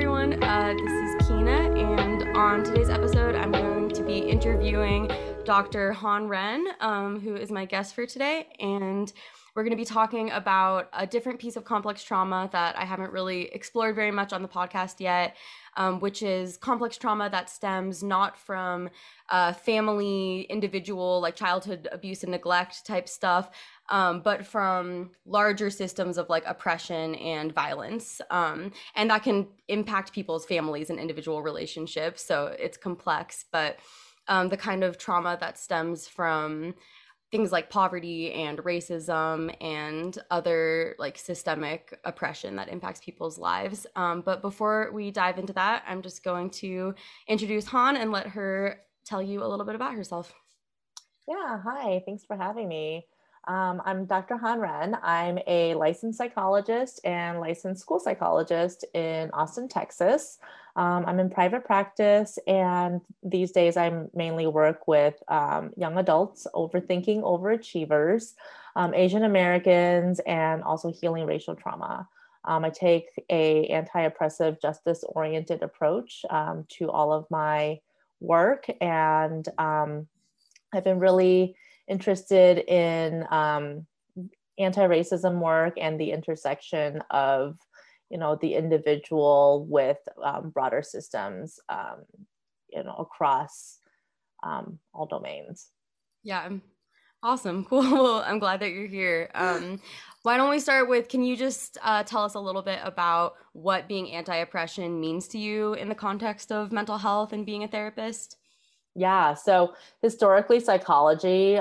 everyone, this is Kina, and on today's episode I'm going to be interviewing Dr. Han Ren, who is my guest for today, and we're going to be talking about a different piece of complex trauma that I haven't really explored very much on the podcast yet, which is complex trauma that stems not from family, individual, like childhood abuse and neglect type stuff, but from larger systems of like oppression and violence. And that can impact people's families and individual relationships. So it's complex, but the kind of trauma that stems from things like poverty and racism and other like systemic oppression that impacts people's lives. But before we dive into that, I'm just going to introduce Han and let her tell you a little bit about herself. Yeah, hi, thanks for having me. I'm Dr. Han Ren. I'm a licensed psychologist and licensed school psychologist in Austin, Texas. I'm in private practice, and these days I mainly work with young adults, overthinking overachievers, Asian Americans, and also healing racial trauma. I take an anti-oppressive, justice-oriented approach to all of my work, and I've been really interested in anti-racism work and the intersection of, you know, the individual with broader systems, you know, across all domains. Yeah. Awesome. Cool. Well, I'm glad that you're here. Why don't we start with, can you just tell us a little bit about what being anti-oppression means to you in the context of mental health and being a therapist? Yeah, so historically, psychology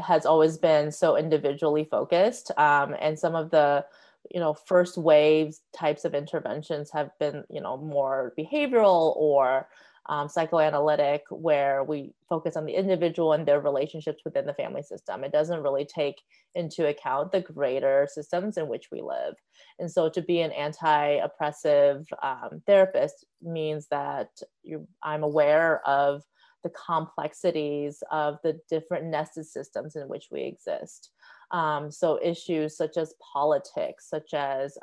has always been so individually focused, and some of the, you know, first wave types of interventions have been, you know, more behavioral or psychoanalytic, where we focus on the individual and their relationships within the family system. It doesn't really take into account the greater systems in which we live. And so to be an anti-oppressive therapist means that I'm aware of the complexities of the different nested systems in which we exist. So issues such as politics, such as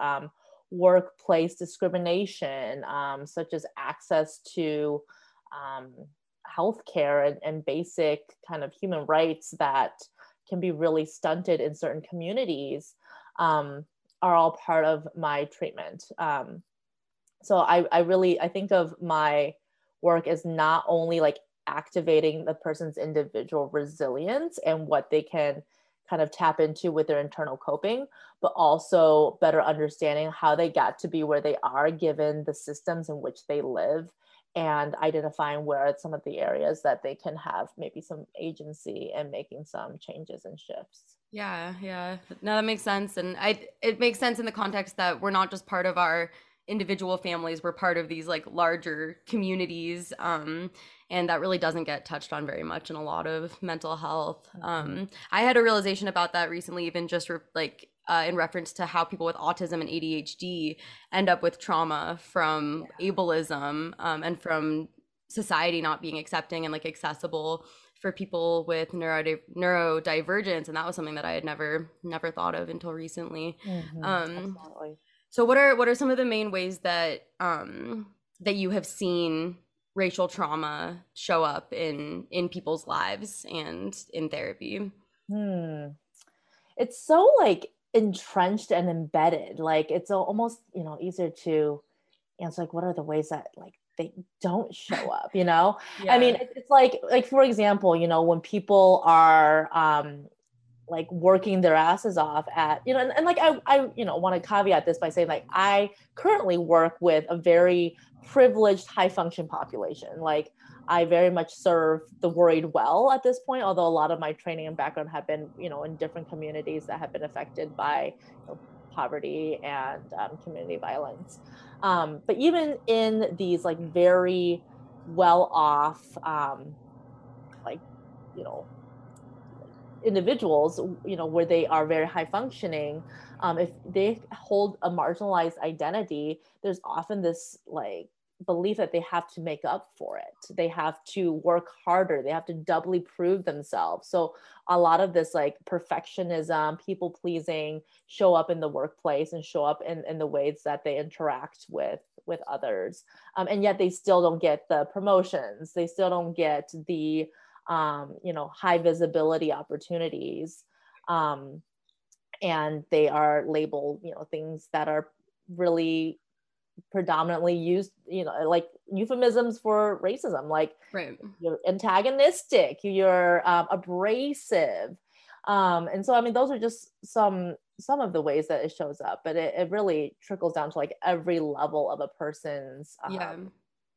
workplace discrimination, such as access to healthcare and basic kind of human rights that can be really stunted in certain communities, are all part of my treatment. So I think of my work as not only like activating the person's individual resilience and what they can kind of tap into with their internal coping, but also better understanding how they got to be where they are given the systems in which they live, and identifying where some of the areas that they can have maybe some agency and making some changes and shifts. Yeah. No, that makes sense. And it makes sense in the context that we're not just part of our individual families, we're part of these like larger communities, and that really doesn't get touched on very much in a lot of mental health. I had a realization about that recently, even just in reference to how people with autism and ADHD end up with trauma from ableism and from society not being accepting and like accessible for people with neurodivergence, and that was something that I had never thought of until recently. Absolutely. So what are some of the main ways that that you have seen racial trauma show up in people's lives and in therapy? It's so like entrenched and embedded. Like it's almost, you know, easier to answer like what are the ways that like they don't show up, you know? Yeah. I mean, it's like for example, you know, when people are like working their asses off at, you know, and like I you know, want to caveat this by saying like, I currently work with a very privileged high function population. Like I very much serve the worried well at this point, although a lot of my training and background have been, you know, in different communities that have been affected by, you know, poverty and community violence. But even in these like very well off, like, you know, individuals, you know, where they are very high functioning, if they hold a marginalized identity, there's often this like belief that they have to make up for it. They have to work harder. They have to doubly prove themselves. So a lot of this like perfectionism, people pleasing show up in the workplace and show up in the ways that they interact with with others. And yet they still don't get the promotions. They still don't get the, high visibility opportunities. And they are labeled, things that are really predominantly used, like euphemisms for racism, like right. You're antagonistic, you're abrasive. And so, those are just some of the ways that it shows up, but it really trickles down to like every level of a person's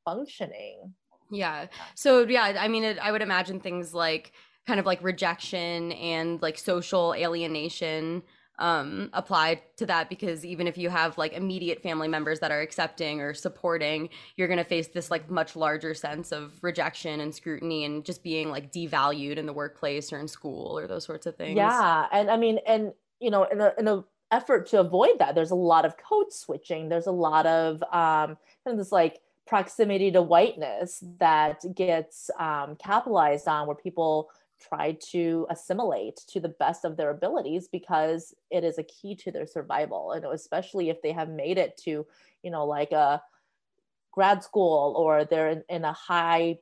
functioning. Yeah. So yeah, I would imagine things like kind of like rejection and like social alienation apply to that, because even if you have like immediate family members that are accepting or supporting, you're going to face this like much larger sense of rejection and scrutiny and just being like devalued in the workplace or in school or those sorts of things. Yeah. And in an effort to avoid that, there's a lot of code switching. There's a lot of this like proximity to whiteness that gets capitalized on, where people try to assimilate to the best of their abilities because it is a key to their survival. And especially if they have made it to, like a grad school, or they're in a high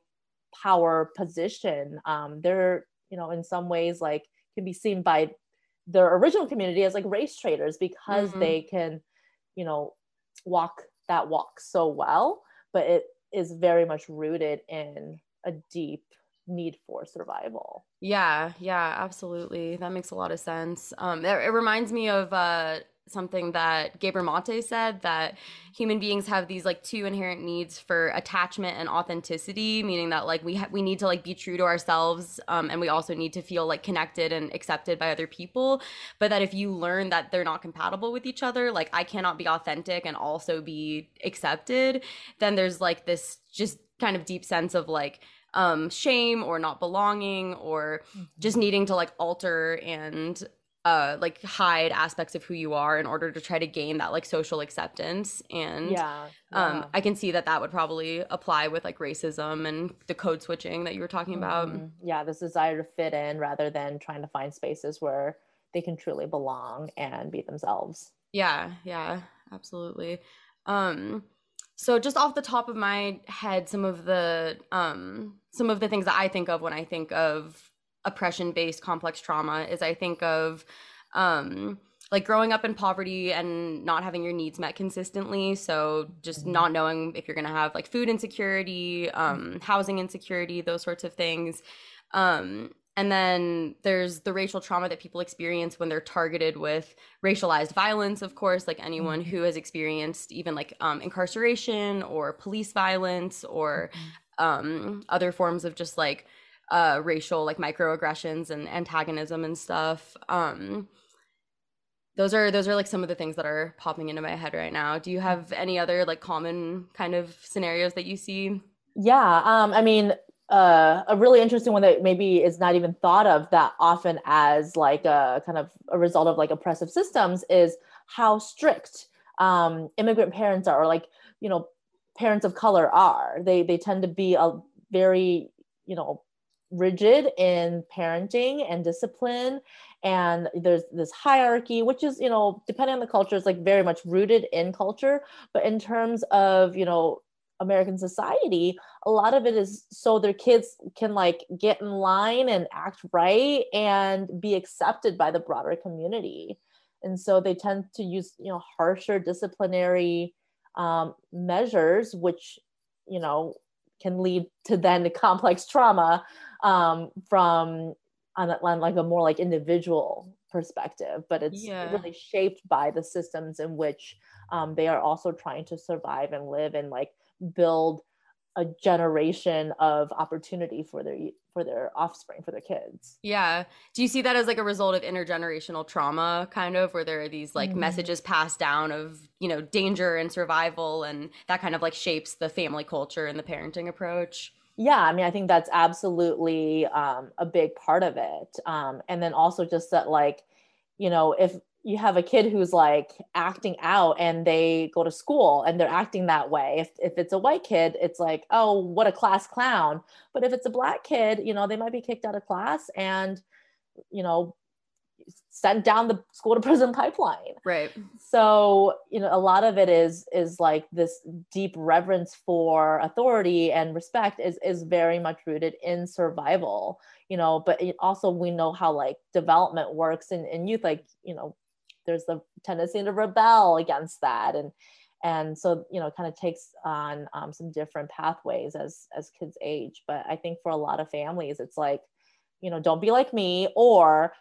power position, they're, in some ways like can be seen by their original community as like race traitors, because mm-hmm. they can, walk that walk so well, but it is very much rooted in a deep need for survival. Yeah, absolutely. That makes a lot of sense. It reminds me of something that Gabor Maté said, that human beings have these like two inherent needs for attachment and authenticity, meaning that like we need to like be true to ourselves, and we also need to feel like connected and accepted by other people. But that if you learn that they're not compatible with each other, like I cannot be authentic and also be accepted, then there's like this just kind of deep sense of like shame or not belonging, or just needing to like alter and like hide aspects of who you are in order to try to gain that like social acceptance. And I can see that would probably apply with like racism and the code switching that you were talking about. Yeah, this desire to fit in rather than trying to find spaces where they can truly belong and be themselves. Yeah, absolutely. So just off the top of my head, some of the things that I think of when I think of oppression-based complex trauma is I think of like growing up in poverty and not having your needs met consistently. So just not knowing if you're going to have like food insecurity, housing insecurity, those sorts of things. And then there's the racial trauma that people experience when they're targeted with racialized violence, of course, like anyone who has experienced even like incarceration or police violence or other forms of just like racial like microaggressions and antagonism and stuff. Those are like some of the things that are popping into my head right now. Do you have any other like common kind of scenarios that you see? Yeah, a really interesting one that maybe is not even thought of that often as like a kind of a result of like oppressive systems is how strict immigrant parents are, or like, parents of color are. They tend to be a very, rigid in parenting and discipline. And there's this hierarchy, which is, depending on the culture, is like very much rooted in culture. But in terms of, American society, a lot of it is so their kids can like get in line and act right and be accepted by the broader community. And so they tend to use, harsher disciplinary measures, which, can lead to then the complex trauma from on like a more like individual perspective, but it's really shaped by the systems in which they are also trying to survive and live and like build a generation of opportunity for their offspring, for their kids. Yeah. Do you see that as like a result of intergenerational trauma, kind of, where there are these like messages passed down of, danger and survival, and that kind of like shapes the family culture and the parenting approach? Yeah. I think that's absolutely a big part of it. And then also just that, like, if you have a kid who's like acting out and they go to school and they're acting that way, if it's a white kid, it's like, oh, what a class clown. But if it's a black kid, they might be kicked out of class and, sent down the school to prison pipeline. Right. So, you know, a lot of it is like this deep reverence for authority and respect is very much rooted in survival, you know, but it also, we know how like development works in youth, like, you know, there's the tendency to rebel against that. And so, you know, it kind of takes on some different pathways as kids age. But I think for a lot of families, it's like, you know, don't be like me, or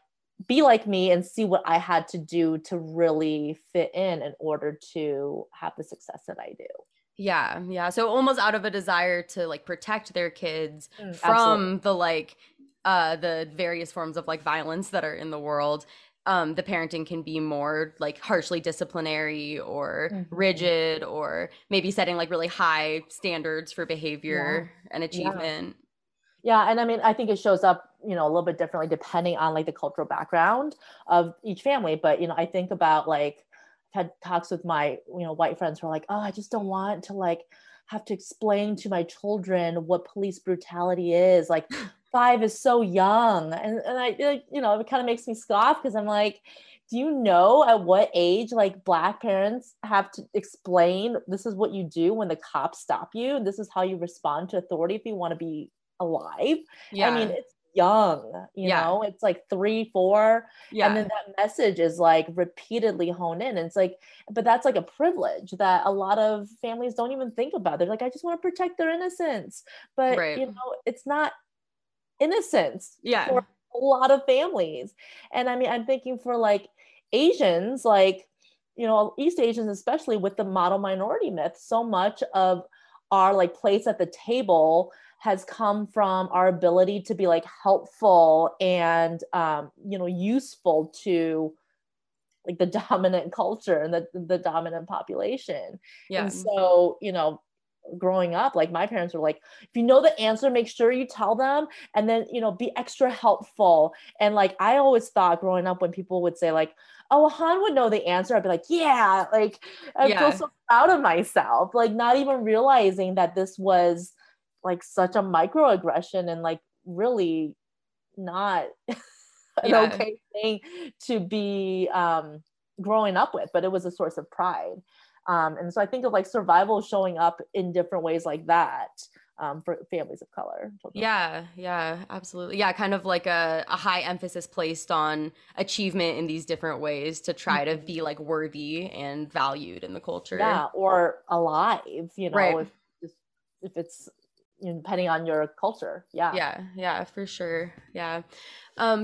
be like me and see what I had to do to really fit in order to have the success that I do. Yeah. Yeah. So almost out of a desire to like protect their kids from absolutely. The like, the various forms of like violence that are in the world. The parenting can be more like harshly disciplinary or mm-hmm. rigid, or maybe setting like really high standards for behavior yeah. and achievement. Yeah. And I mean, I think it shows up, you know, a little bit differently depending on like the cultural background of each family. But, you know, I think about like, I've had talks with my, you know, white friends who are like, oh, I just don't want to like have to explain to my children what police brutality is. Like 5 is so young. And I, you know, it kind of makes me scoff, because I'm like, do you know at what age like Black parents have to explain, this is what you do when the cops stop you, and this is how you respond to authority if you want to be alive? Yeah. I mean, it's young, you yeah. know, it's like 3, 4. Yeah. And then that message is like repeatedly honed in. And it's like, but that's like a privilege that a lot of families don't even think about. They're like, I just want to protect their innocence. But right. you know, it's not innocence yeah. for a lot of families. And I mean, I'm thinking for like Asians, like, you know, East Asians, especially with the model minority myth, so much of our like place at the table has come from our ability to be like helpful and, you know, useful to like the dominant culture and the dominant population. Yeah. And so, you know, growing up, like my parents were like, if you know the answer, make sure you tell them, and then, you know, be extra helpful. And like, I always thought growing up when people would say like, oh, Han would know the answer, I'd be like, yeah, like I yeah. feel so proud of myself, like not even realizing that this was like such a microaggression and like really not an yeah. okay thing to be growing up with, but it was a source of pride. And so I think of like survival showing up in different ways like that for families of color. Yeah. Yeah, absolutely. Yeah. Kind of like a high emphasis placed on achievement in these different ways to try to be like worthy and valued in the culture. Yeah. Or alive, you know, right. if it's, you know, depending on your culture. Yeah. Yeah. Yeah, for sure. Yeah.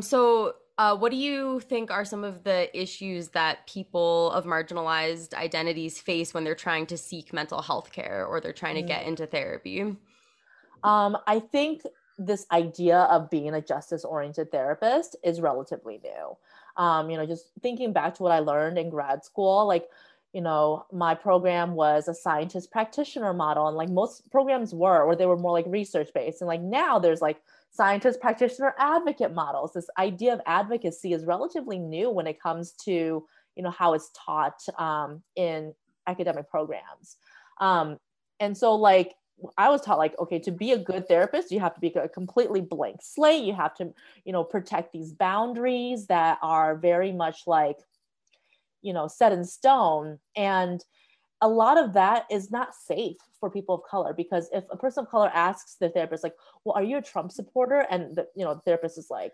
So what do you think are some of the issues that people of marginalized identities face when they're trying to seek mental health care or they're trying to get into therapy? I think this idea of being a justice-oriented therapist is relatively new. You know, just thinking back to what I learned in grad school, like, you know, my program was a scientist practitioner model, and like most programs were, or they were more like research-based. And like now there's like scientist practitioner advocate models. This idea of advocacy is relatively new when it comes to, you know, how it's taught in academic programs. And so like I was taught like, okay, to be a good therapist, you have to be a completely blank slate. You have to, you know, protect these boundaries that are very much like, you know, set in stone. And a lot of that is not safe for people of color, because if a person of color asks their therapist like, well, are you a Trump supporter? And the, you know, the therapist is like,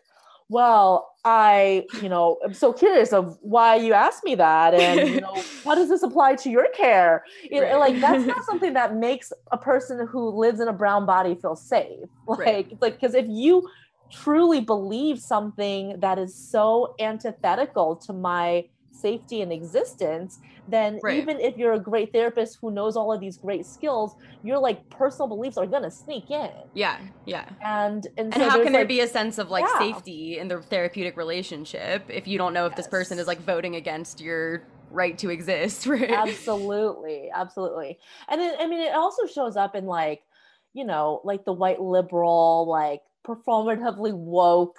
well, I, you know, I'm so curious of why you asked me that. And, you know, how does this apply to your care? You right. know, like, that's not something that makes a person who lives in a brown body feel safe. Like, right. it's like, cause if you truly believe something that is so antithetical to my safety and existence, then right. even if you're a great therapist who knows all of these great skills, your like personal beliefs are gonna sneak in. Yeah, yeah. And so how can there like, be a sense of like yeah. safety in the therapeutic relationship if you don't know if yes. this person is like voting against your right to exist? Right? Absolutely, absolutely. And it, I mean, it also shows up in like, you know, like the white liberal, like performatively woke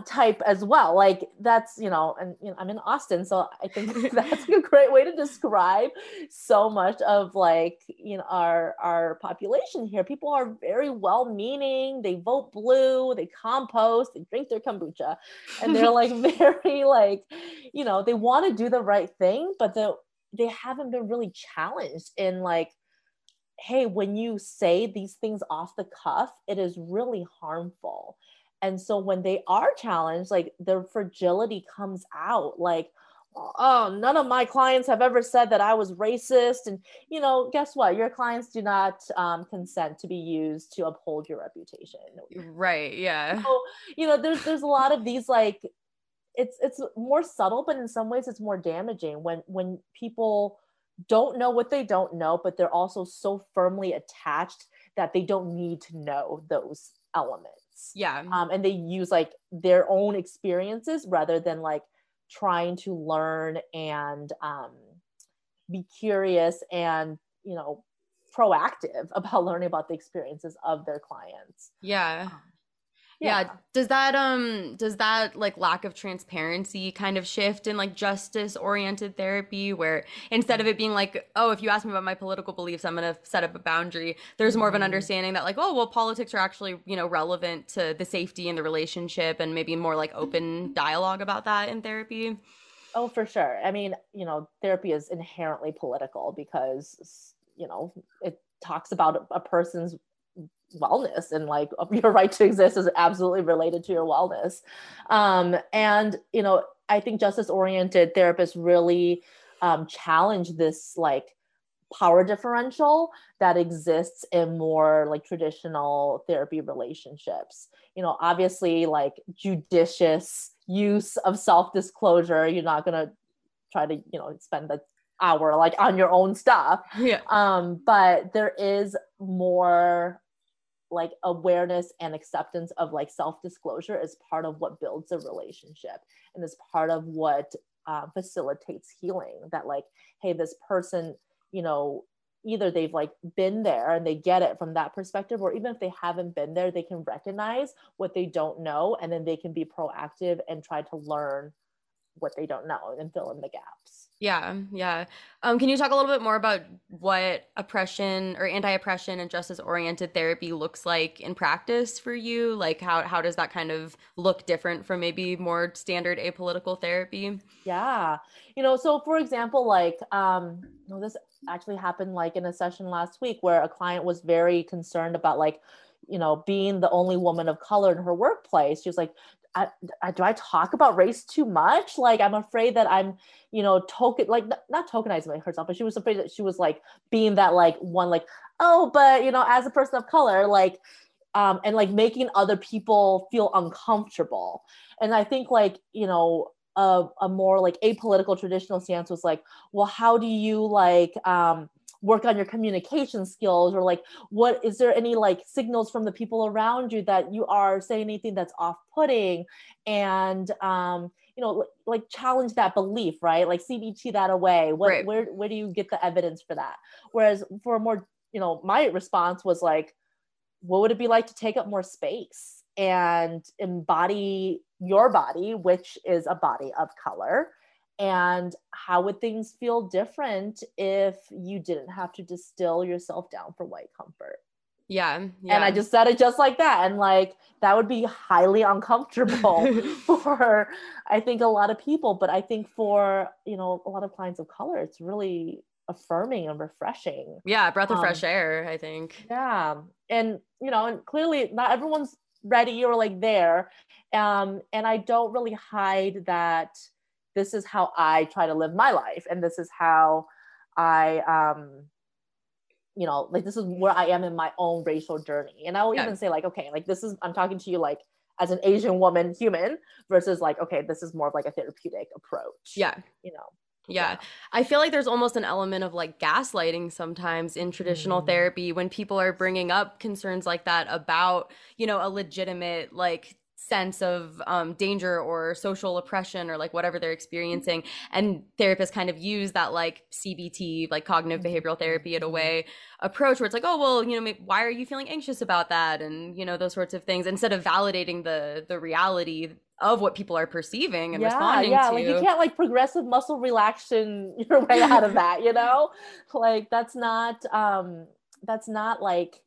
type as well. Like that's, you know, and you know, I'm in Austin, so I think that's a great way to describe so much of like, you know, our population here. People are very well-meaning. They vote blue, they compost, they drink their kombucha, and they're like very like, you know, they want to do the right thing, but they haven't been really challenged in like, hey, when you say these things off the cuff, it is really harmful. And so when they are challenged, like their fragility comes out, like, oh, none of my clients have ever said that I was racist. And, you know, guess what? Your clients do not consent to be used to uphold your reputation. Right. Yeah. So, you know, there's a lot of these, like, it's more subtle, but in some ways it's more damaging when people don't know what they don't know, but they're also so firmly attached that they don't need to know those elements. Yeah. And they use like their own experiences rather than like trying to learn and be curious and, you know, proactive about learning about the experiences of their clients. Yeah. Yeah. Does that like lack of transparency kind of shift in like justice oriented therapy, where instead of it being like, oh, if you ask me about my political beliefs, I'm going to set up a boundary, there's more of an understanding that like, oh, well, politics are actually, you know, relevant to the safety and the relationship, and maybe more like open dialogue about that in therapy? Oh, for sure. I mean, you know, therapy is inherently political because, you know, it talks about a person's wellness, and like your right to exist is absolutely related to your wellness. And, you know, I think justice-oriented therapists really challenge this like power differential that exists in more like traditional therapy relationships. You know, obviously like judicious use of self-disclosure, you're not going to try to, you know, spend the hour like on your own stuff. Yeah. But there is more like awareness and acceptance of like self-disclosure is part of what builds a relationship, and is part of what facilitates healing. That like, hey, this person, you know, either they've like been there and they get it from that perspective, or even if they haven't been there, they can recognize what they don't know, and then they can be proactive and try to learn what they don't know and fill in the gaps. Yeah. Yeah. Can you talk a little bit more about what oppression or anti-oppression and justice-oriented therapy looks like in practice for you? Like how does that kind of look different from maybe more standard apolitical therapy? Yeah. You know, so for example, like, you know, this actually happened like in a session last week where a client was very concerned about like, you know, being the only woman of color in her workplace. She was like, do I talk about race too much? Like, I'm afraid that I'm, you know, not tokenizing herself, but she was afraid that she was like being that like one, like, oh, but you know, as a person of color, like, and like making other people feel uncomfortable. And I think like, you know, a more like apolitical traditional stance was like, well, how do you like, work on your communication skills, or like, what is there any like signals from the people around you that you are saying anything that's off-putting, and you know, like challenge that belief, right? Like CBT that away. Right. Where do you get the evidence for that? Whereas for more, you know, my response was like, what would it be like to take up more space and embody your body, which is a body of color? And how would things feel different if you didn't have to distill yourself down for white comfort? Yeah, yeah. And I just said it just like that. And like, that would be highly uncomfortable for, I think, a lot of people. But I think for, you know, a lot of clients of color, it's really affirming and refreshing. Yeah, a breath of fresh air, I think. Yeah. And, you know, and clearly not everyone's ready or like there. And I don't really hide that this is how I try to live my life. And this is how I, you know, like, this is where I am in my own racial journey. And I will even say like, okay, like this is, I'm talking to you like as an Asian woman human versus like, okay, this is more of like a therapeutic approach. Yeah. You know? Yeah. I feel like there's almost an element of like gaslighting sometimes in traditional therapy when people are bringing up concerns like that about, you know, a legitimate like sense of danger or social oppression or like whatever they're experiencing, and therapists kind of use that like CBT, like cognitive behavioral therapy in a way approach, where it's like, oh, well, you know, why are you feeling anxious about that, and you know, those sorts of things, instead of validating the reality of what people are perceiving and responding to. Like, you can't like progressive muscle relaxation your way out of that, you know? Like, that's not like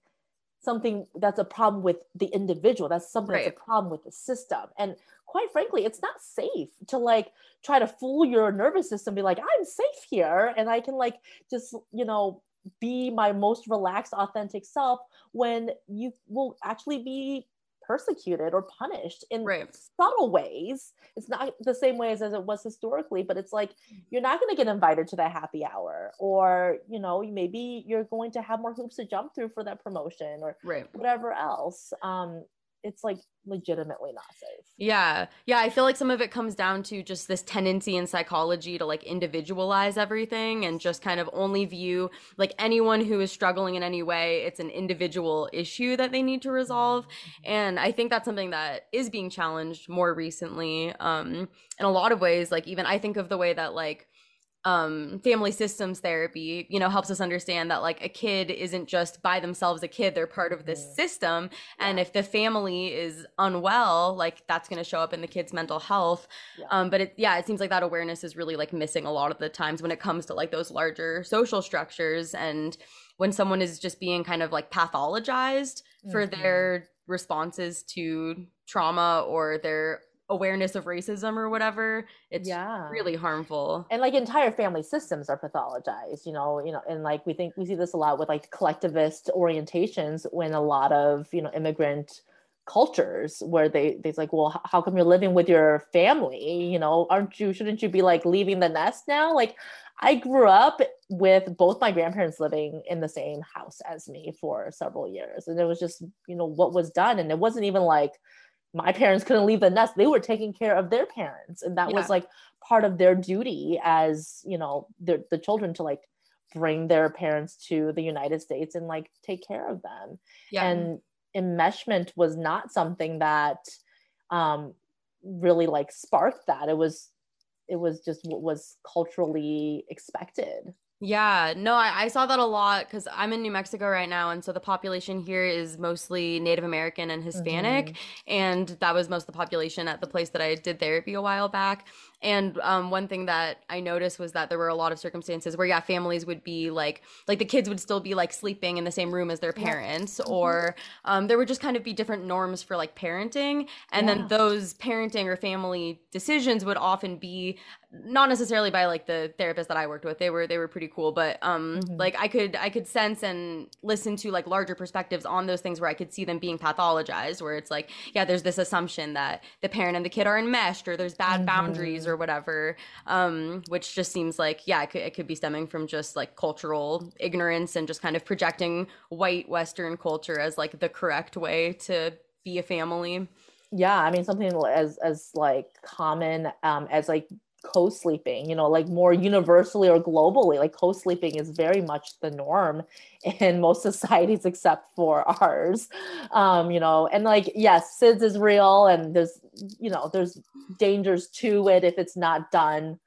something that's a problem with the individual. That's something that's a problem with the system. And quite frankly, it's not safe to like try to fool your nervous system, be like, I'm safe here and I can like just, you know, be my most relaxed, authentic self, when you will actually be persecuted or punished in subtle ways. It's not the same ways as it was historically, but it's like, you're not going to get invited to that happy hour, or, you know, maybe you're going to have more hoops to jump through for that promotion or whatever else. It's like legitimately not safe. Yeah. Yeah. I feel like some of it comes down to just this tendency in psychology to like individualize everything and just kind of only view like anyone who is struggling in any way, it's an individual issue that they need to resolve. And I think that's something that is being challenged more recently in a lot of ways. Like, even I think of the way that like family systems therapy, you know, helps us understand that like a kid isn't just by themselves a kid, they're part of this system. And if the family is unwell, like that's going to show up in the kid's mental health. But it seems like that awareness is really like missing a lot of the times when it comes to like those larger social structures. And when someone is just being kind of like pathologized for their responses to trauma or their awareness of racism or whatever, it's really harmful. And like entire family systems are pathologized, you know, and like we see this a lot with like collectivist orientations when a lot of, you know, immigrant cultures where they's like, well, how come you're living with your family? You know, shouldn't you be like leaving the nest now? Like, I grew up with both my grandparents living in the same house as me for several years. And it was just, you know, what was done. And it wasn't even like, my parents couldn't leave the nest. They were taking care of their parents. And that was like part of their duty as, you know, the children to like bring their parents to the United States and like take care of them. Yeah. And enmeshment was not something that really like sparked that. It was just what was culturally expected. Yeah, no, I saw that a lot because I'm in New Mexico right now. And so the population here is mostly Native American and Hispanic. And that was most of the population at the place that I did therapy a while back. And one thing that I noticed was that there were a lot of circumstances where, families would be like the kids would still be like sleeping in the same room as their parents, or there would just kind of be different norms for like parenting. And then those parenting or family decisions would often be not necessarily by like the therapist that I worked with. They were pretty cool, but like I could sense and listen to like larger perspectives on those things where I could see them being pathologized, where it's like, there's this assumption that the parent and the kid are enmeshed, or there's bad boundaries or whatever, which just seems like, it could be stemming from just like cultural ignorance and just kind of projecting white Western culture as like the correct way to be a family. Yeah, I mean, something as like common as like co-sleeping, you know, like more universally or globally, like co-sleeping is very much the norm in most societies except for ours, you know, and like, yes, SIDS is real, and there's, you know, there's dangers to it if it's not done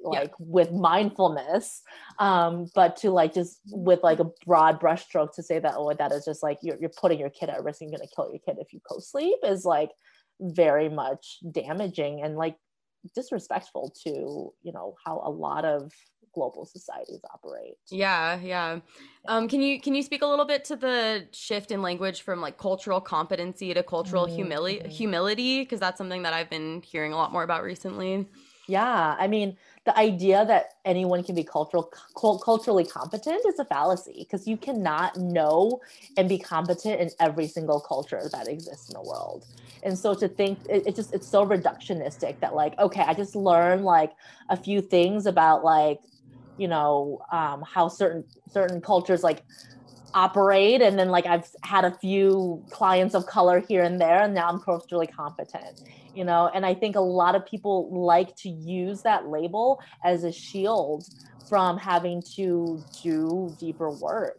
like with mindfulness, but to like just with like a broad brushstroke to say that, oh, that is just like you're putting your kid at risk and gonna kill your kid if you co-sleep is like very much damaging and like disrespectful to, you know, how a lot of global societies operate. Yeah. Can you speak a little bit to the shift in language from like cultural competency to cultural humility? Because that's something that I've been hearing a lot more about recently. Yeah, I mean, the idea that anyone can be culturally competent is a fallacy, because you cannot know and be competent in every single culture that exists in the world. And so to think, it's so reductionistic that like, okay, I just learned like a few things about like, you know, how certain cultures like operate, and then like I've had a few clients of color here and there, and now I'm culturally competent, you know. And I think a lot of people like to use that label as a shield from having to do deeper work.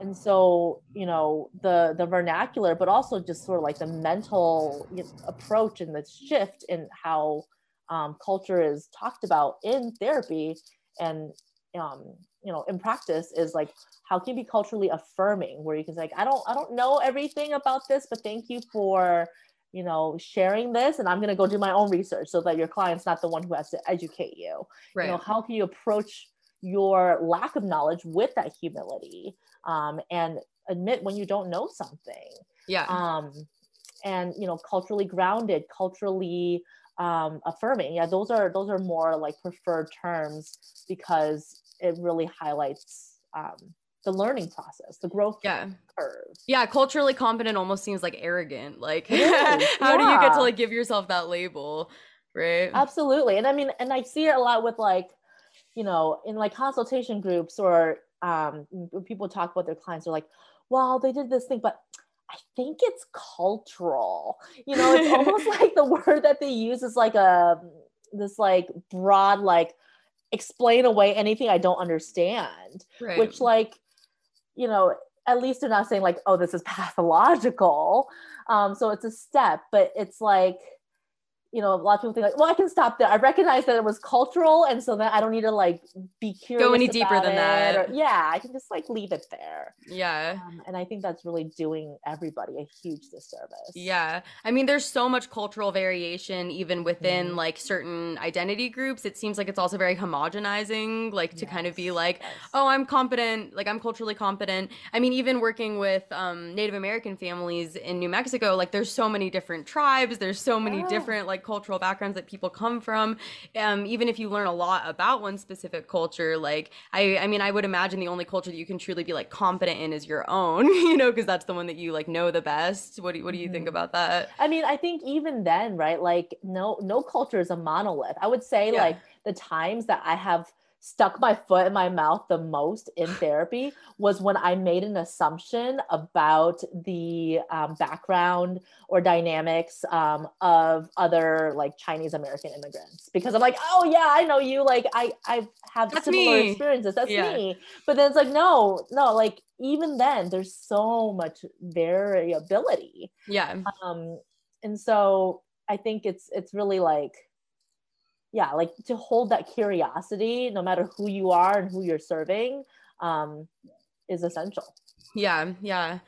And so, you know, the vernacular, but also just sort of like the mental approach and the shift in how culture is talked about in therapy and you know, in practice is like, how can you be culturally affirming, where you can say, like, I don't know everything about this, but thank you for you know, sharing this, and I'm going to go do my own research so that your client's not the one who has to educate you. Right. You know, how can you approach your lack of knowledge with that humility, and admit when you don't know something? Yeah. And, you know, culturally grounded, culturally affirming. Yeah, those are more like preferred terms because it really highlights the learning process, the growth curve. Yeah, culturally competent almost seems like arrogant. Like, how do you get to like give yourself that label, right? Absolutely. And I mean, and I see it a lot with like, you know, in like consultation groups or when people talk about their clients, they're like, well, they did this thing, but I think it's cultural. You know, it's almost like the word that they use is like a, this like broad, like explain away anything I don't understand, right. Which like, you know, at least they're not saying like, oh, this is pathological. So it's a step, but it's like, you know, a lot of people think like, well, I can stop there. I recognize that it was cultural. And so then I don't need to like be curious. Go any deeper than that. Or, yeah. I can just like leave it there. Yeah. And I think that's really doing everybody a huge disservice. Yeah. I mean, there's so much cultural variation even within like certain identity groups. It seems like it's also very homogenizing, like to kind of be like, oh, I'm competent. Like I'm culturally competent. I mean, even working with Native American families in New Mexico, like there's so many different tribes. There's so many different like cultural backgrounds that people come from. Even if you learn a lot about one specific culture, like I mean, I would imagine the only culture that you can truly be like competent in is your own, you know, because that's the one that you like know the best. What do you think about that? I mean, I think even then, right? Like no culture is a monolith. I would say like the times that I have stuck my foot in my mouth the most in therapy was when I made an assumption about the background or dynamics of other like Chinese American immigrants, because I'm like, oh yeah, I know you, like I have similar experiences, that's me. But then it's like, no, like even then there's so much variability. Yeah. And so I think it's really like, yeah, like to hold that curiosity, no matter who you are and who you're serving, is essential. Yeah, yeah.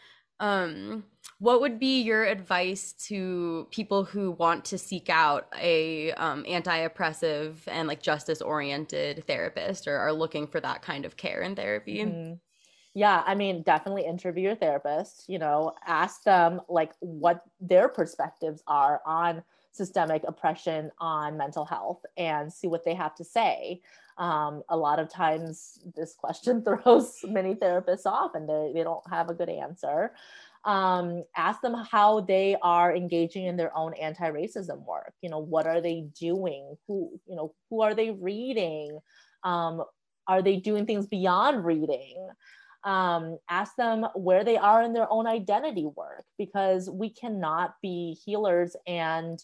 What would be your advice to people who want to seek out a anti-oppressive and like justice-oriented therapist, or are looking for that kind of care and therapy? Mm-hmm. Yeah, I mean, definitely interview your therapist, you know, ask them like what their perspectives are on systemic oppression, on mental health, and see what they have to say. A lot of times this question throws many therapists off and they don't have a good answer. Ask them how they are engaging in their own anti-racism work. You know, what are they doing? Who are they reading? Are they doing things beyond reading? Ask them where they are in their own identity work, because we cannot be healers and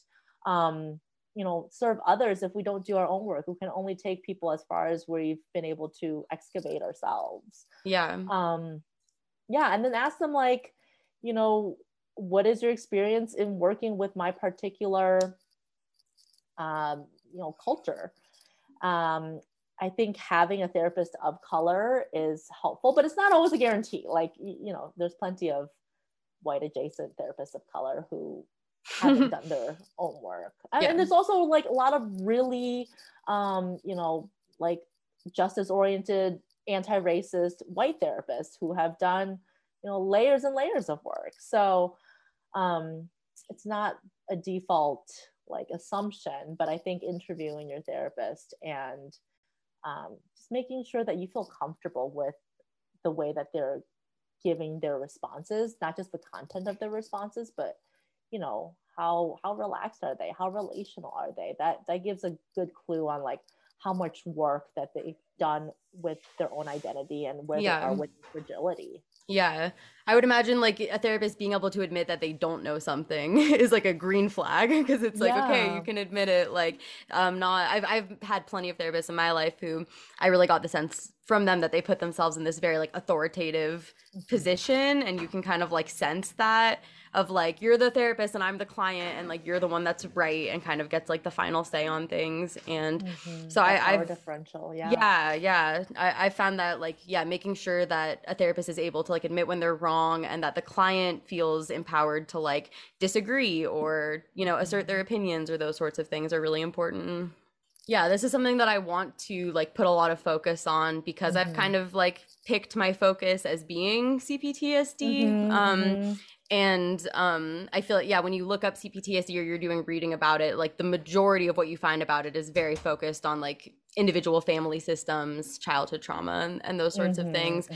you know, serve others if we don't do our own work. We can only take people as far as we've been able to excavate ourselves. Yeah. Yeah. And then ask them like, you know, what is your experience in working with my particular, you know, culture? I think having a therapist of color is helpful, but it's not always a guarantee. Like, you know, there's plenty of white adjacent therapists of color who haven't done their own work. And, and there's also like a lot of really, you know, like justice-oriented, anti-racist white therapists who have done, you know, layers and layers of work. So it's not a default like assumption, but I think interviewing your therapist and just making sure that you feel comfortable with the way that they're giving their responses, not just the content of their responses, but, you know, how relaxed are they? How relational are they? That gives a good clue on like how much work that they've done with their own identity and where they are with fragility. Yeah. I would imagine like a therapist being able to admit that they don't know something is like a green flag, because it's like, okay, you can admit it. Like, I've had plenty of therapists in my life who I really got the sense from them that they put themselves in this very like authoritative position, and you can kind of like sense that. of like, you're the therapist and I'm the client, and like you're the one that's right and kind of gets like the final say on things. And so I've differential. Yeah. I found that like, making sure that a therapist is able to like admit when they're wrong and that the client feels empowered to like disagree or, you know, assert their opinions or those sorts of things are really important. Yeah, this is something that I want to like put a lot of focus on because I've kind of like picked my focus as being CPTSD. And I feel like, when you look up CPTSD or you're doing reading about it, like the majority of what you find about it is very focused on like individual family systems, childhood trauma, and those sorts of things.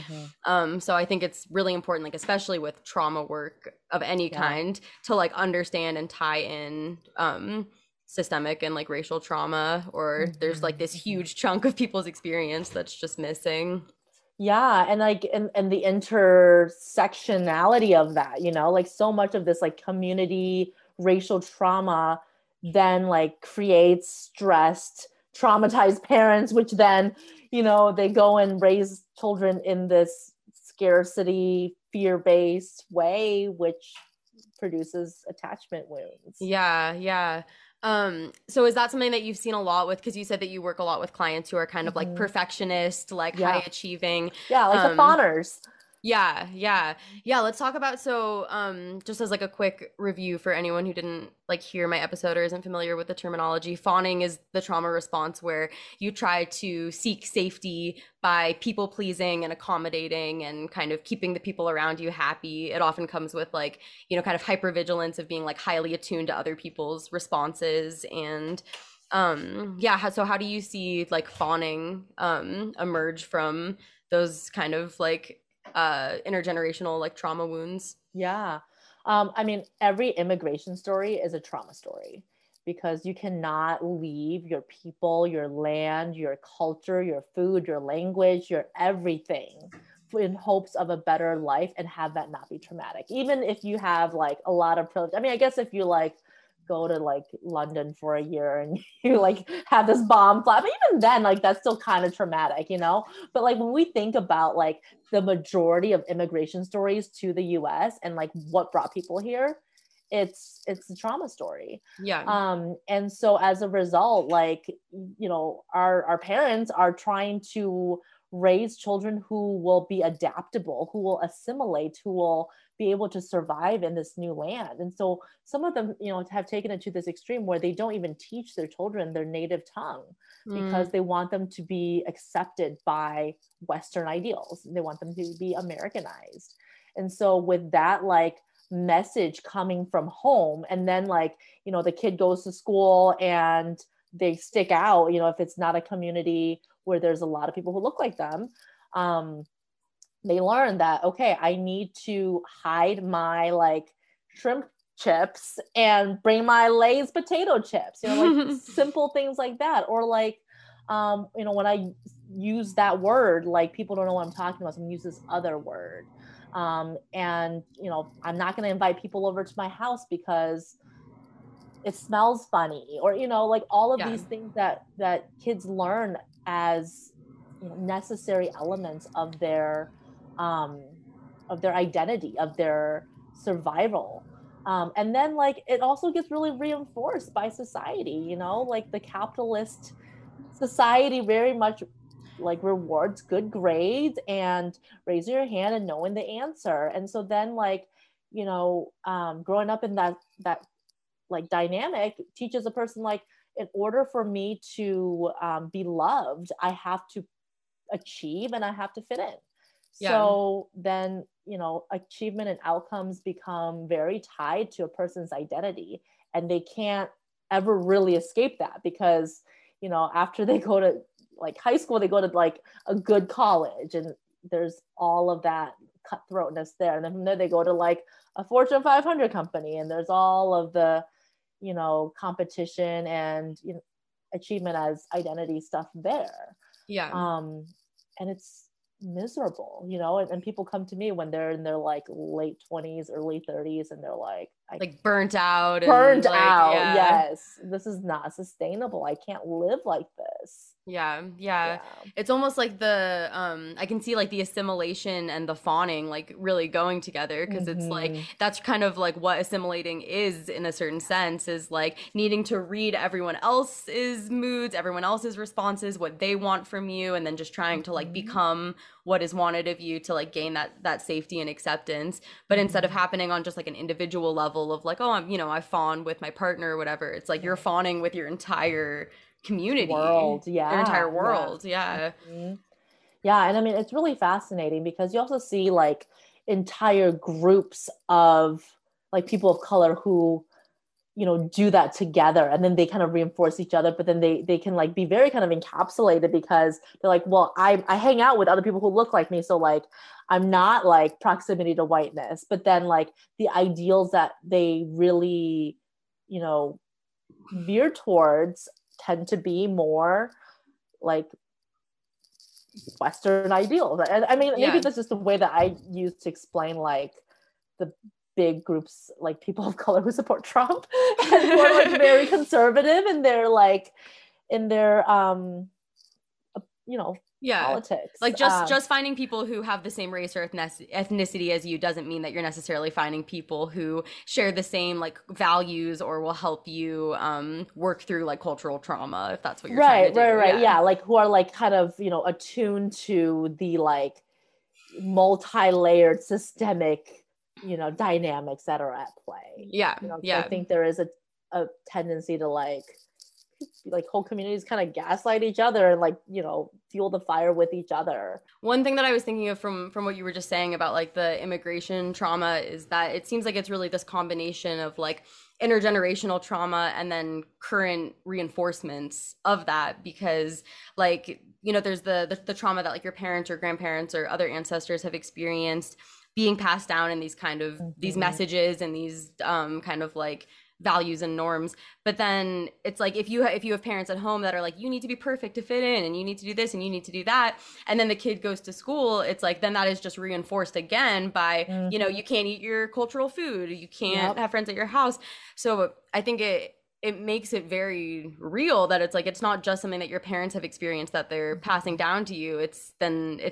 So I think it's really important, like especially with trauma work of any kind, to like understand and tie in systemic and like racial trauma, or there's like this huge chunk of people's experience that's just missing. Yeah. And like, and the intersectionality of that, you know, like so much of this like community racial trauma then like creates stressed, traumatized parents, which then, you know, they go and raise children in this scarcity, fear-based way, which produces attachment wounds. Yeah. So is that something that you've seen a lot with, because you said that you work a lot with clients who are kind of like perfectionist, like high achieving. Yeah, like the fawners. Yeah. Let's talk about, so just as like a quick review for anyone who didn't like hear my episode or isn't familiar with the terminology, fawning is the trauma response where you try to seek safety by people pleasing and accommodating and kind of keeping the people around you happy. It often comes with like, you know, kind of hypervigilance of being like highly attuned to other people's responses. And so how do you see like fawning emerge from those kind of like intergenerational like trauma wounds? Yeah. I mean, every immigration story is a trauma story because you cannot leave your people, your land, your culture, your food, your language, your everything in hopes of a better life and have that not be traumatic. Even if you have like a lot of privilege. I mean, I guess if you like go to like London for a year and you like have this bomb flap, but even then, like that's still kind of traumatic, you know? But like when we think about like the majority of immigration stories to the US and like what brought people here, it's a trauma story. Yeah. And so as a result, like, you know, our parents are trying to raise children who will be adaptable, who will assimilate, who will be able to survive in this new land. And so some of them, you know, have taken it to this extreme where they don't even teach their children their native tongue because they want them to be accepted by Western ideals. They want them to be Americanized. And so with that, like, message coming from home, and then like, you know, the kid goes to school and they stick out, you know, if it's not a community where there's a lot of people who look like them, they learn that, okay, I need to hide my like shrimp chips and bring my Lay's potato chips, you know, like simple things like that. Or like, you know, when I use that word, like people don't know what I'm talking about, so I'm gonna use this other word. And, you know, I'm not going to invite people over to my house because it smells funny, or, you know, like all of these things that kids learn as, you know, necessary elements of their identity, of their survival. And then like, it also gets really reinforced by society, you know, like the capitalist society very much like rewards good grades and raising your hand and knowing the answer. And so then like, you know, growing up in that like dynamic teaches a person, like, in order for me to be loved, I have to achieve and I have to fit in. Yeah. So then, you know, achievement and outcomes become very tied to a person's identity, and they can't ever really escape that because, you know, after they go to like high school, they go to like a good college, and there's all of that cutthroatness there. And then from there, they go to like a Fortune 500 company, and there's all of the, you know, competition and, you know, achievement as identity stuff there. Yeah. And it's miserable, you know, and people come to me when they're in their like late 20s, early 30s, and they're like, like burnt out. Yeah. Yes. This is not sustainable. I can't live like this. Yeah. It's almost like the, I can see like the assimilation and the fawning, like really going together. Cause it's like, that's kind of like what assimilating is in a certain sense, is like needing to read everyone else's moods, everyone else's responses, what they want from you. And then just trying to like become what is wanted of you to like gain that safety and acceptance. But instead of happening on just like an individual level of like, oh, I'm, you know, I fawn with my partner or whatever. It's like you're fawning with your entire community, your entire world. Yeah. And I mean, it's really fascinating because you also see like entire groups of like people of color who, you know, do that together, and then they kind of reinforce each other, but then they can like be very kind of encapsulated because they're like, well, I hang out with other people who look like me. So like, I'm not like proximity to whiteness, but then like the ideals that they really, you know, veer towards tend to be more like Western ideals. And I mean, maybe this is the way that I use to explain like the big groups, like people of color who support Trump and who are like very conservative and they're like in their you know, politics. Like just finding people who have the same race or ethnicity as you doesn't mean that you're necessarily finding people who share the same like values or will help you work through like cultural trauma, if that's what you're trying to do. Right. Like who are like kind of, you know, attuned to the like multi-layered systemic, you know, dynamics that are at play. I think there is a tendency to like whole communities kind of gaslight each other and like, you know, fuel the fire with each other. One thing that I was thinking of from what you were just saying about like the immigration trauma is that it seems like it's really this combination of like intergenerational trauma and then current reinforcements of that, because like, you know, there's the trauma that like your parents or grandparents or other ancestors have experienced being passed down in these kind of these messages and these kind of like values and norms. But then it's like if you have parents at home that are like, you need to be perfect to fit in and you need to do this and you need to do that, and then the kid goes to school, it's like then that is just reinforced again by you know, you can't eat your cultural food, you can't have friends at your house. So I think it makes it very real that it's like, it's not just something that your parents have experienced that they're passing down to you. It's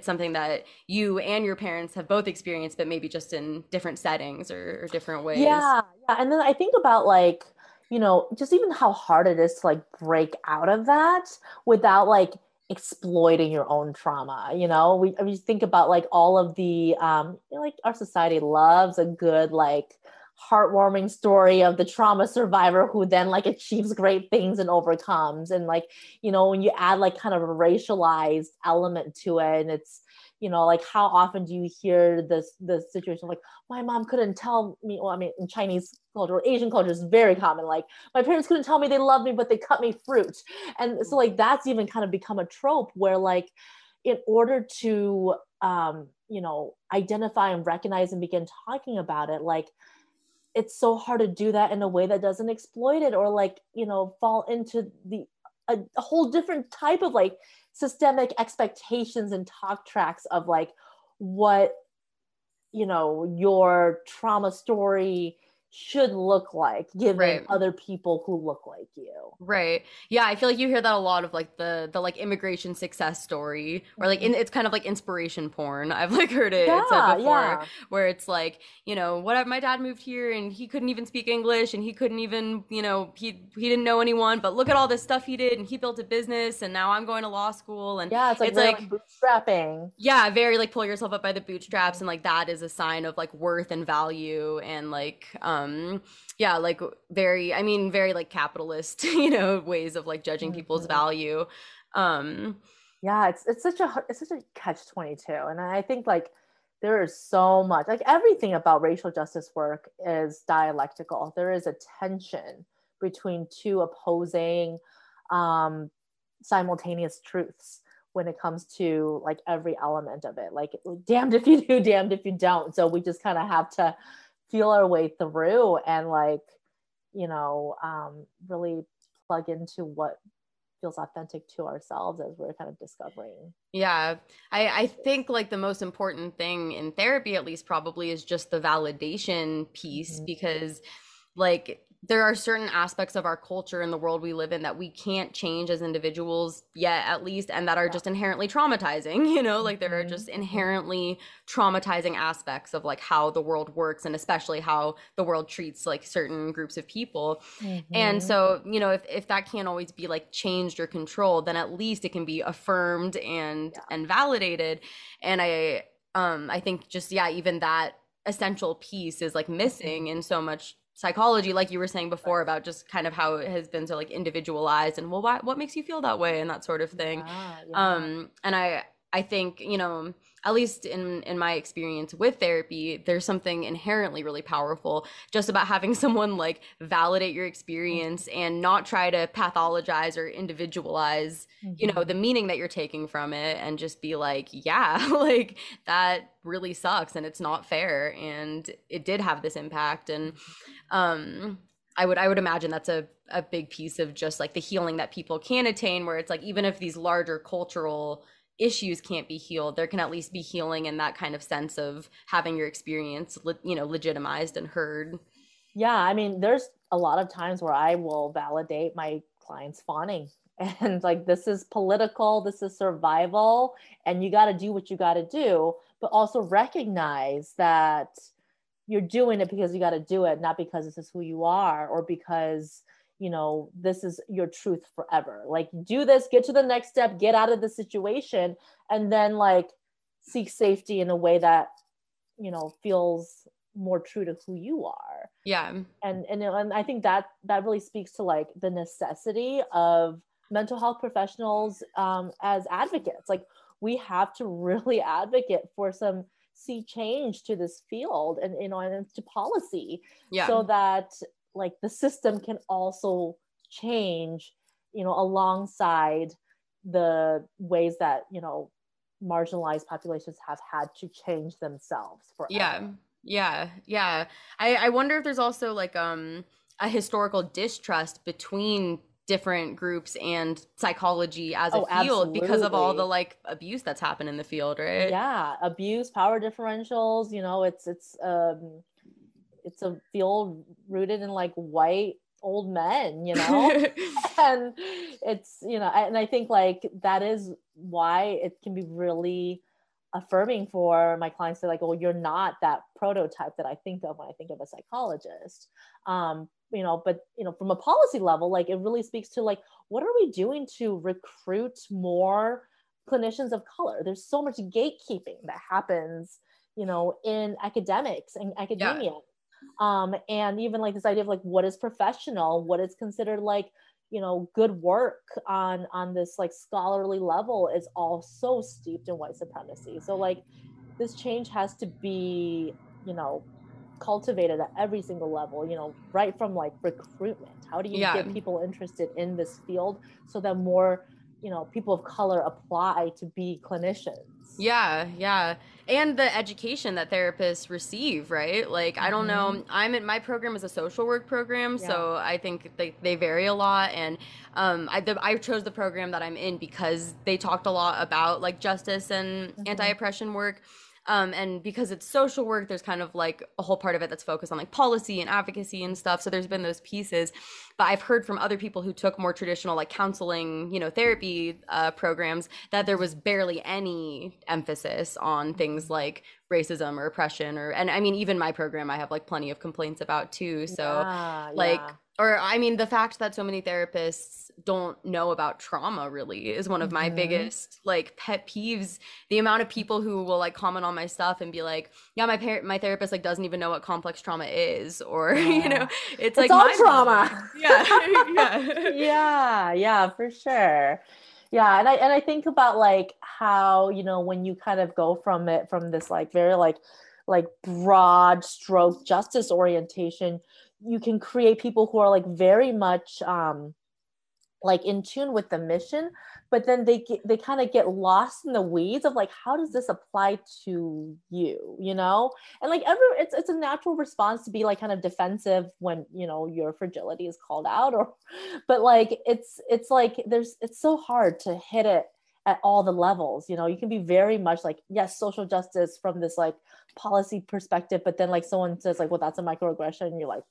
something that you and your parents have both experienced, but maybe just in different settings or different ways. Yeah. And then I think about like, you know, just even how hard it is to like break out of that without like exploiting your own trauma. You know, we think about like all of the, you know, like our society loves a good, like, heartwarming story of the trauma survivor who then like achieves great things and overcomes. And like, you know, when you add like kind of a racialized element to it, and it's, you know, like how often do you hear the situation like, my mom couldn't tell me, well, I mean, in Chinese culture or Asian culture is very common, like my parents couldn't tell me they loved me, but they cut me fruit. And so like that's even kind of become a trope where like in order to you know, identify and recognize and begin talking about it, like it's so hard to do that in a way that doesn't exploit it or like, you know, fall into a whole different type of like systemic expectations and talk tracks of like what, you know, your trauma story should look like given other people who look like you. Right. Yeah. I feel like you hear that a lot of like the like immigration success story or like it's kind of like inspiration porn. I've like heard it said before where it's like, you know, what my dad moved here and he couldn't even speak English and he couldn't even, you know, he didn't know anyone, but look at all this stuff he did and he built a business and now I'm going to law school. And yeah, it's like bootstrapping. Yeah. Very like pull yourself up by the bootstraps. And like that is a sign of like worth and value and like, yeah, like very like capitalist, you know, ways of like judging people's value. Yeah, it's such a catch-22. And I think like there is so much, like everything about racial justice work is dialectical. There is a tension between two opposing simultaneous truths when it comes to like every element of it. Like damned if you do, damned if you don't. So we just kind of have to feel our way through and like, you know, really plug into what feels authentic to ourselves as we're kind of discovering. Yeah. I think like the most important thing in therapy, at least probably, is just the validation piece, because Like, there are certain aspects of our culture and the world we live in that we can't change as individuals yet, at least, and that are just inherently traumatizing, you know, like there are just inherently traumatizing aspects of like how the world works and especially how the world treats like certain groups of people. And so, you know, if that can't always be like changed or controlled, then at least it can be affirmed and validated. And I think just, even that essential piece is like missing in so much psychology, like you were saying before, about just kind of how it has been so like individualized and, well, why, what makes you feel that way and that sort of thing. And I think, you know, at least in my experience with therapy, there's something inherently really powerful just about having someone like validate your experience and not try to pathologize or individualize, you know, the meaning that you're taking from it, and just be like, yeah, like that really sucks and it's not fair and it did have this impact. And I would imagine that's a big piece of just like the healing that people can attain, where it's like, even if these larger cultural issues can't be healed, there can at least be healing in that kind of sense of having your experience, you know, legitimized and heard. Yeah. I mean, there's a lot of times where I will validate my clients fawning and like, this is political, this is survival, and you got to do what you got to do, but also recognize that you're doing it because you got to do it, not because this is who you are or because, you know, this is your truth forever. Like, do this, get to the next step, get out of the situation, and then like seek safety in a way that, you know, feels more true to who you are. Yeah. And I think that really speaks to like the necessity of mental health professionals as advocates. Like, we have to really advocate for some sea change to this field and, you know, and to policy, so that like the system can also change, you know, alongside the ways that, you know, marginalized populations have had to change themselves forever. Yeah. I wonder if there's also like a historical distrust between different groups and psychology as a field, because of all the like abuse that's happened in the field, right? Yeah, abuse, power differentials, you know, it's a field rooted in like white old men, you know, and it's, you know, and I think like that is why it can be really affirming for my clients to like, oh, you're not that prototype that I think of when I think of a psychologist, you know, but, you know, from a policy level, like it really speaks to like, what are we doing to recruit more clinicians of color? There's so much gatekeeping that happens, you know, in academics and academia. And even like this idea of like, what is professional, what is considered like, you know, good work on this like scholarly level is all so steeped in white supremacy. So like this change has to be, you know, cultivated at every single level, you know, right from like recruitment. How do you get people interested in this field so that more, you know, people of color apply to be clinicians? Yeah. And the education that therapists receive, right? Like, I don't know, my program is a social work program, so I think they vary a lot. And I chose the program that I'm in because they talked a lot about like justice and anti-oppression work. And because it's social work, there's kind of like a whole part of it that's focused on like policy and advocacy and stuff. So there's been those pieces, but I've heard from other people who took more traditional like counseling, you know, therapy programs, that there was barely any emphasis on things like racism or oppression, or, and I mean, even my program, I have like plenty of complaints about too. So or I mean, the fact that so many therapists don't know about trauma really is one of my biggest like pet peeves. The amount of people who will like comment on my stuff and be like, yeah, my therapist like doesn't even know what complex trauma is, or you know, it's like all trauma. Yeah, for sure. Yeah. And I think about like how, you know, when you kind of go from this like very like broad stroke justice orientation, you can create people who are like very much like in tune with the mission, but then they kind of get lost in the weeds of like, how does this apply to you, you know? And like it's a natural response to be like kind of defensive when, you know, your fragility is called out, but like it's like it's so hard to hit it at all the levels, you know. You can be very much like, yes, social justice from this like policy perspective, but then like someone says like, well, that's a microaggression, and you're like,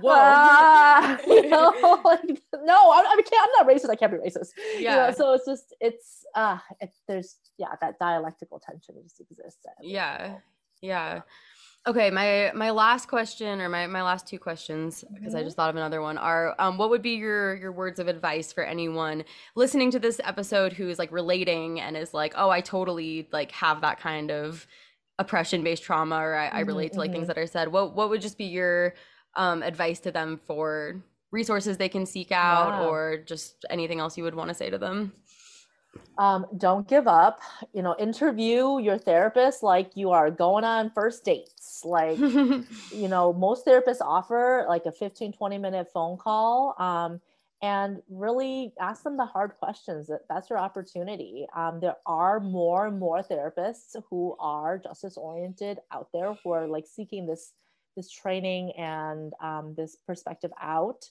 Whoa. No, I'm not racist. I can't be racist. Yeah. You know, so it's just, there's, that dialectical tension just exists. Yeah. Okay. My last question, or my last two questions, because I just thought of another one, are, what would be your words of advice for anyone listening to this episode who's like relating and is like, oh, I totally like have that kind of oppression-based trauma, or I relate to like things that are said. What would just be your advice to them for resources they can seek out, or just anything else you would want to say to them? Don't give up. You know, interview your therapist like you are going on first dates. Like, you know, most therapists offer like a 15-20 minute phone call, and really ask them the hard questions. That's your opportunity. There are more and more therapists who are justice oriented out there, who are like seeking this training and this perspective out.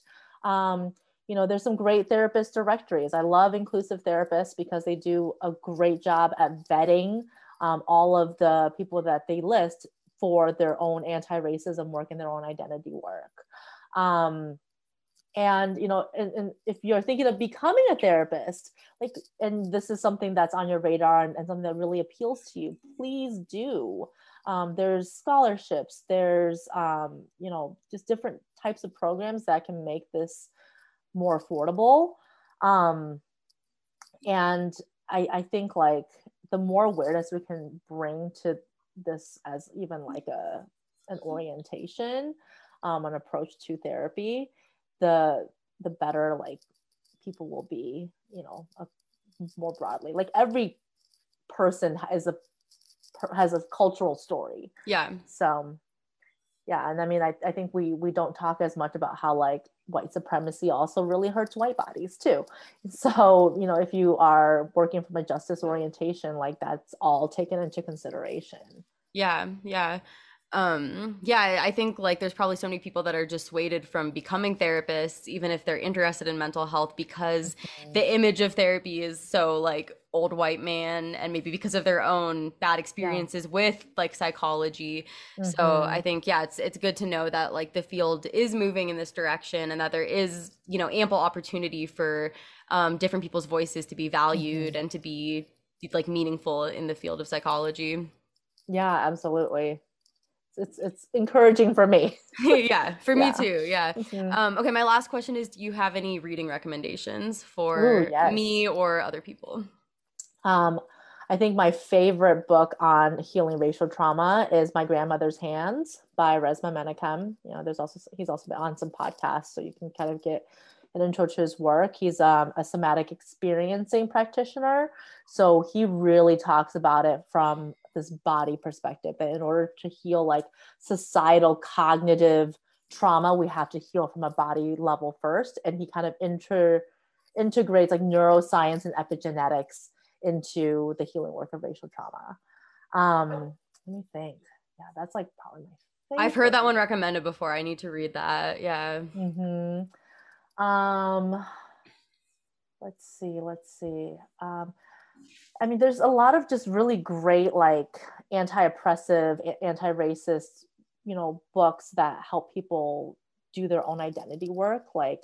You know, there's some great therapist directories. I love Inclusive Therapists because they do a great job at vetting all of the people that they list for their own anti-racism work and their own identity work. And, you know, and if you're thinking of becoming a therapist, like, and this is something that's on your radar and something that really appeals to you, please do. There's scholarships, there's, you know, just different types of programs that can make this more affordable. And I think like the more awareness we can bring to this as even like an orientation, an approach to therapy, the better like people will be, you know, more broadly. Like every person has a cultural story. Yeah. So yeah. And I mean, I think we don't talk as much about how like white supremacy also really hurts white bodies too. So, you know, if you are working from a justice orientation, like that's all taken into consideration. Yeah. Yeah. I think like there's probably so many people that are dissuaded from becoming therapists, even if they're interested in mental health, because the image of therapy is so like old white man, and maybe because of their own bad experiences with like psychology. So I think, it's good to know that like the field is moving in this direction, and that there is, you know, ample opportunity for different people's voices to be valued and to be like meaningful in the field of psychology. Yeah, absolutely. It's encouraging for me. Me too. Yeah. Okay. My last question is, do you have any reading recommendations for me or other people? I think my favorite book on healing racial trauma is My Grandmother's Hands by Resmaa Menakem. You know, he's also been on some podcasts, so you can kind of get an intro to his work. He's a somatic experiencing practitioner. So he really talks about it from this body perspective, that in order to heal like societal cognitive trauma, we have to heal from a body level first. And he kind of integrates like neuroscience and epigenetics into the healing work of racial trauma. Let me think. Yeah, that's like probably my favorite. I've heard that one recommended before. I need to read that. Yeah. Let's see. I mean, there's a lot of just really great, like anti-oppressive, anti-racist, you know, books that help people do their own identity work. Like,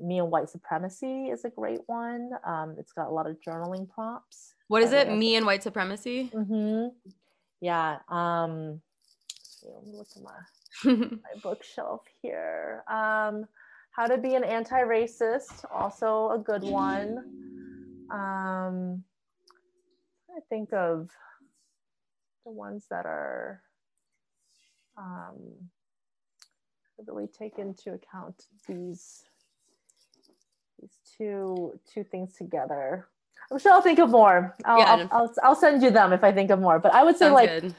Me and White Supremacy is a great one. It's got a lot of journaling prompts. What is it? Me and White Supremacy? Yeah. Let me look at my bookshelf here. How to Be an Anti-Racist, also a good one. I think of the ones that are really take into account these two things together. I'm sure I'll think of more. I'll send you them if I think of more. But I would say My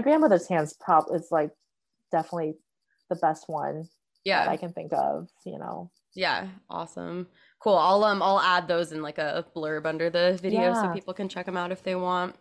Grandmother's Hands prop is like definitely the best one. That I can think of, you know. Yeah, awesome. Cool. I'll add those in like a blurb under the video so people can check them out if they want.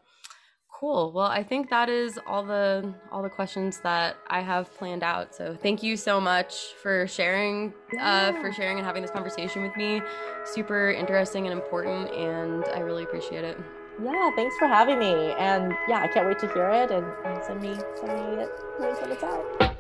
Cool. Well, I think that is all the questions that I have planned out. So thank you so much for sharing, and having this conversation with me. Super interesting and important, and I really appreciate it. Yeah, thanks for having me. And I can't wait to hear it, and send me it when it's out.